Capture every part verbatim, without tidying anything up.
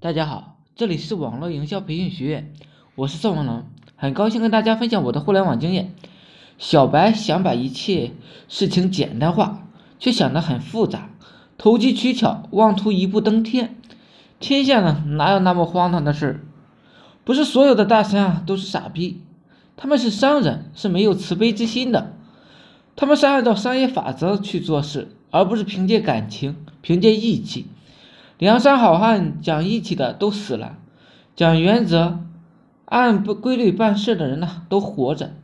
大家好，这里是网络营销培训学院，我是宋文龙，很高兴跟大家分享我的互联网经验。小白想把一切事情简单化，却想得很复杂，投机取巧，妄图一步登天。天下呢，哪有那么荒唐的事？不是所有的大神啊都是傻逼，他们是商人，是没有慈悲之心的。他们是按照商业法则去做事，而不是凭借感情，凭借义气。梁山好汉讲义气的都死了，讲原则按规律办事的人呢都活着。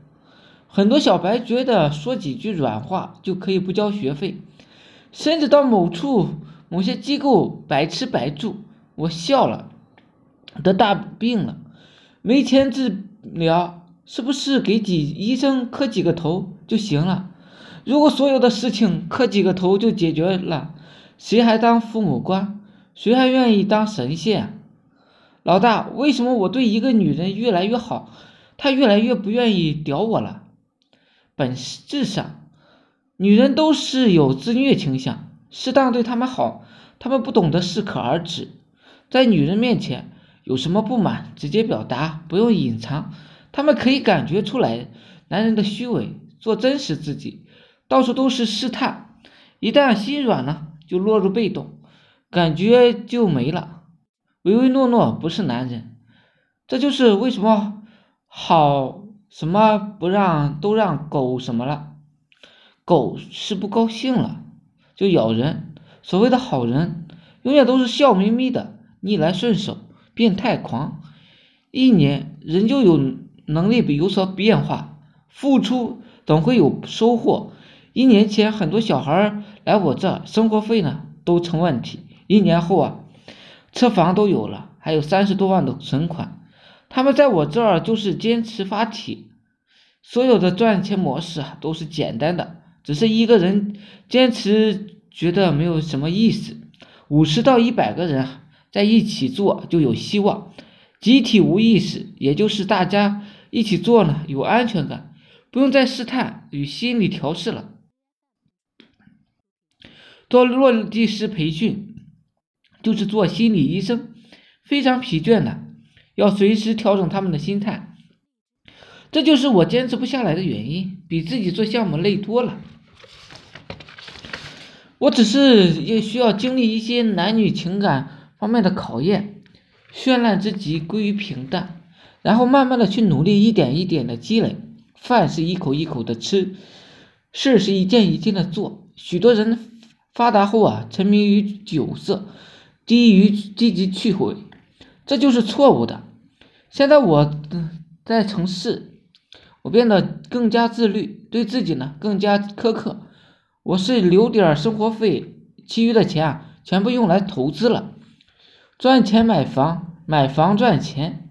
很多小白觉得说几句软话就可以不交学费，甚至到某处某些机构白吃白住，我笑了，得大病了，没钱治疗，是不是给几医生磕几个头就行了？如果所有的事情磕几个头就解决了，谁还当父母官？谁还愿意当神仙啊？老大，为什么我对一个女人越来越好，她越来越不愿意屌我了？本质上，女人都是有自虐倾向，适当对她们好，她们不懂得适可而止。在女人面前，有什么不满，直接表达，不用隐藏，她们可以感觉出来男人的虚伪，做真实自己，到处都是试探。一旦心软了，就落入被动。感觉就没了，唯唯诺诺不是男人。这就是为什么好什么不让都让狗什么了，狗是不高兴了就咬人。所谓的好人永远都是笑眯眯的，逆来顺受，变态狂。一年人就有能力有所变化，付出总会有收获。一年前很多小孩来我这，生活费呢都成问题，一年后啊，车房都有了，还有三十多万的存款。他们在我这儿就是坚持发帖，所有的赚钱模式啊都是简单的，只是一个人坚持觉得没有什么意思。五十到一百个人在一起做就有希望，集体无意识，也就是大家一起做呢有安全感，不用再试探与心理调试了。做落地式培训就是做心理医生，非常疲倦的，要随时调整他们的心态。这就是我坚持不下来的原因，比自己做项目累多了。我只是也需要经历一些男女情感方面的考验，绚烂之极归于平淡，然后慢慢的去努力，一点一点的积累。饭是一口一口的吃，事是一件一件的做。许多人发达后啊，沉迷于酒色，低于积极趣味，这就是错误的。现在我在城市，我变得更加自律，对自己呢更加苛刻。我是留点生活费，其余的钱啊全部用来投资了，赚钱买房，买房赚钱，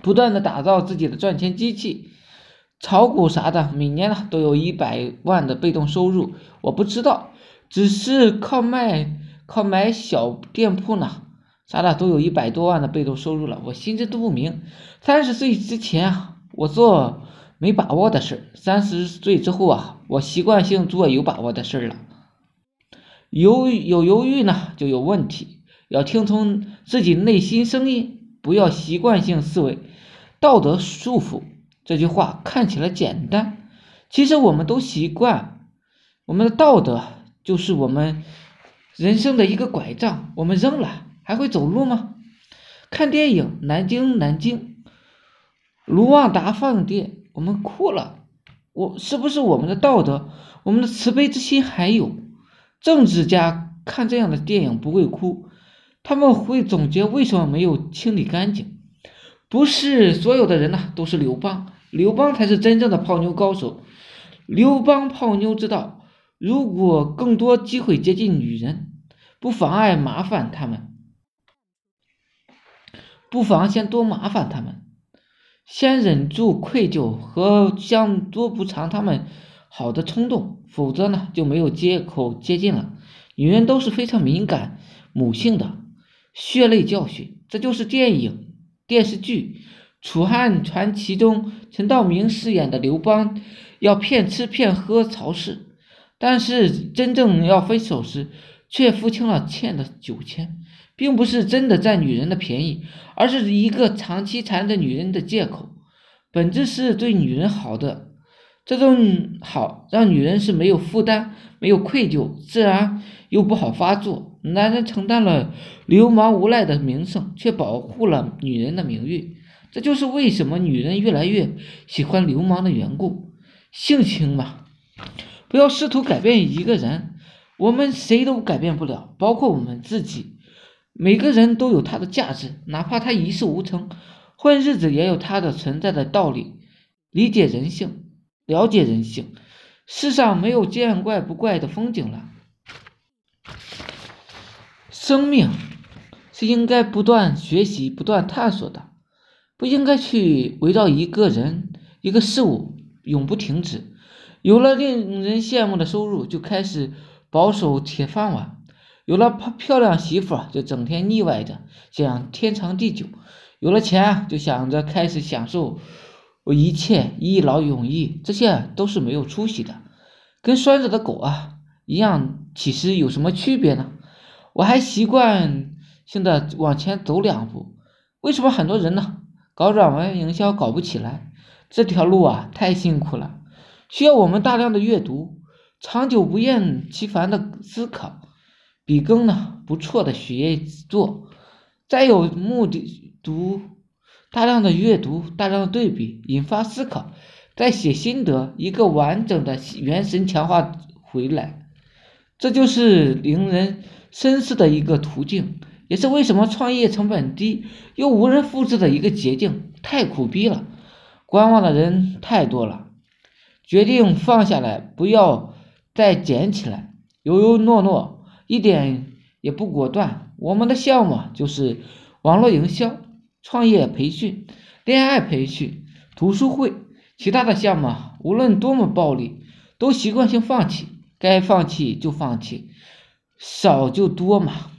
不断的打造自己的赚钱机器。炒股啥的，每年呢都有一百万的被动收入，我不知道。只是靠卖靠买小店铺呢啥的都有一百多万的被动收入了，我心知肚明。三十岁之前啊，我做没把握的事，三十岁之后啊，我习惯性做有把握的事了。有有犹豫呢就有问题，要听从自己内心声音，不要习惯性思维道德束缚。这句话看起来简单，其实我们都习惯，我们的道德就是我们人生的一个拐杖，我们扔了还会走路吗？看电影《南京南京》，卢旺达饭店，我们哭了，我是不是我们的道德，我们的慈悲之心还有？政治家看这样的电影不会哭，他们会总结为什么没有清理干净。不是所有的人呢都是刘邦，刘邦才是真正的泡妞高手。刘邦泡妞之道，如果更多机会接近女人，不妨碍麻烦他们，不妨先多麻烦他们，先忍住愧疚和想多补偿他们好的冲动，否则呢就没有借口接近了。女人都是非常敏感母性的，血泪教训。这就是电影电视剧《楚汉传奇》中陈道明饰演的刘邦要骗吃骗喝曹氏，但是真正要分手时，却付清了欠的九千，并不是真的占女人的便宜，而是一个长期缠着女人的借口，本质是对女人好的。这种好让女人是没有负担，没有愧疚，自然又不好发作。男人承担了流氓无赖的名声，却保护了女人的名誉，这就是为什么女人越来越喜欢流氓的缘故。性情嘛，不要试图改变一个人，我们谁都改变不了，包括我们自己。每个人都有他的价值，哪怕他一事无成，混日子也有他的存在的道理。理解人性，了解人性，世上没有见怪不怪的风景了。生命是应该不断学习，不断探索的，不应该去围绕一个人一个事物永不停止。有了令人羡慕的收入，就开始保守铁饭碗；有了漂亮媳妇，就整天腻歪着想天长地久；有了钱，就想着开始享受一切，一劳永逸。这些都是没有出息的，跟拴着的狗啊一样，其实有什么区别呢？我还习惯性的往前走两步。为什么很多人呢搞软文营销搞不起来？这条路啊太辛苦了，需要我们大量的阅读，长久不厌其烦的思考，笔耕呢不错的学作，再有目的读大量的阅读，大量的对比，引发思考，再写心得，一个完整的原神强化回来。这就是令人深思的一个途径，也是为什么创业成本低又无人复制的一个捷径。太苦逼了，观望的人太多了，决定放下来，不要再捡起来。犹犹诺诺，一点也不果断。我们的项目就是网络营销、创业培训、恋爱培训、读书会，其他的项目无论多么暴力，都习惯性放弃，该放弃就放弃，少就多嘛。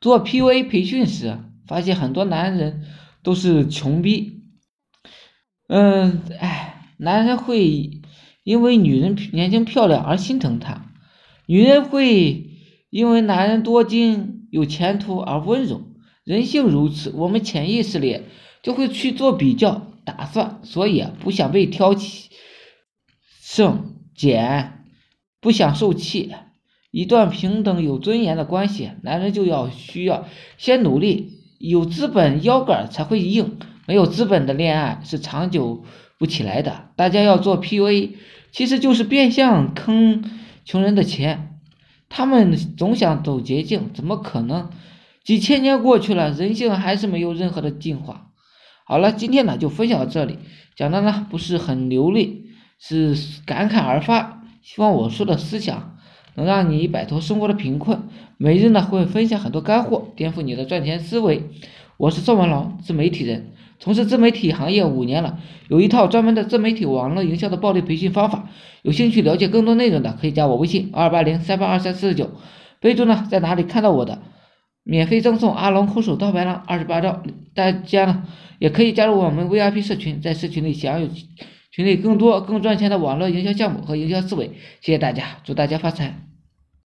做 P U A 培训时，发现很多男人都是穷逼。嗯，哎，男人会因为女人年轻漂亮而心疼她，女人会因为男人多金有前途而温柔。人性如此，我们潜意识里就会去做比较打算，所以不想被挑起剩减，不想受气。一段平等有尊严的关系，男人就要需要先努力，有资本腰杆才会硬，没有资本的恋爱是长久不起来的。大家要做 P U A， 其实就是变相坑穷人的钱，他们总想走捷径，怎么可能？几千年过去了，人性还是没有任何的进化。好了，今天呢就分享到这里，讲的呢不是很流利，是感慨而发，希望我说的思想能让你摆脱生活的贫困。每日呢会分享很多干货，颠覆你的赚钱思维。我是赵文龙，自媒体人，从事自媒体行业五年了，有一套专门的自媒体网络营销的暴力培训方法。有兴趣了解更多内容的，可以加我微信二八零三八二三四九，备注呢在哪里看到我的，免费赠送阿龙空手套白狼二十八招。大家呢也可以加入我们 V I P 社群，在社群里享有群里更多更赚钱的网络营销项目和营销思维。谢谢大家，祝大家发财。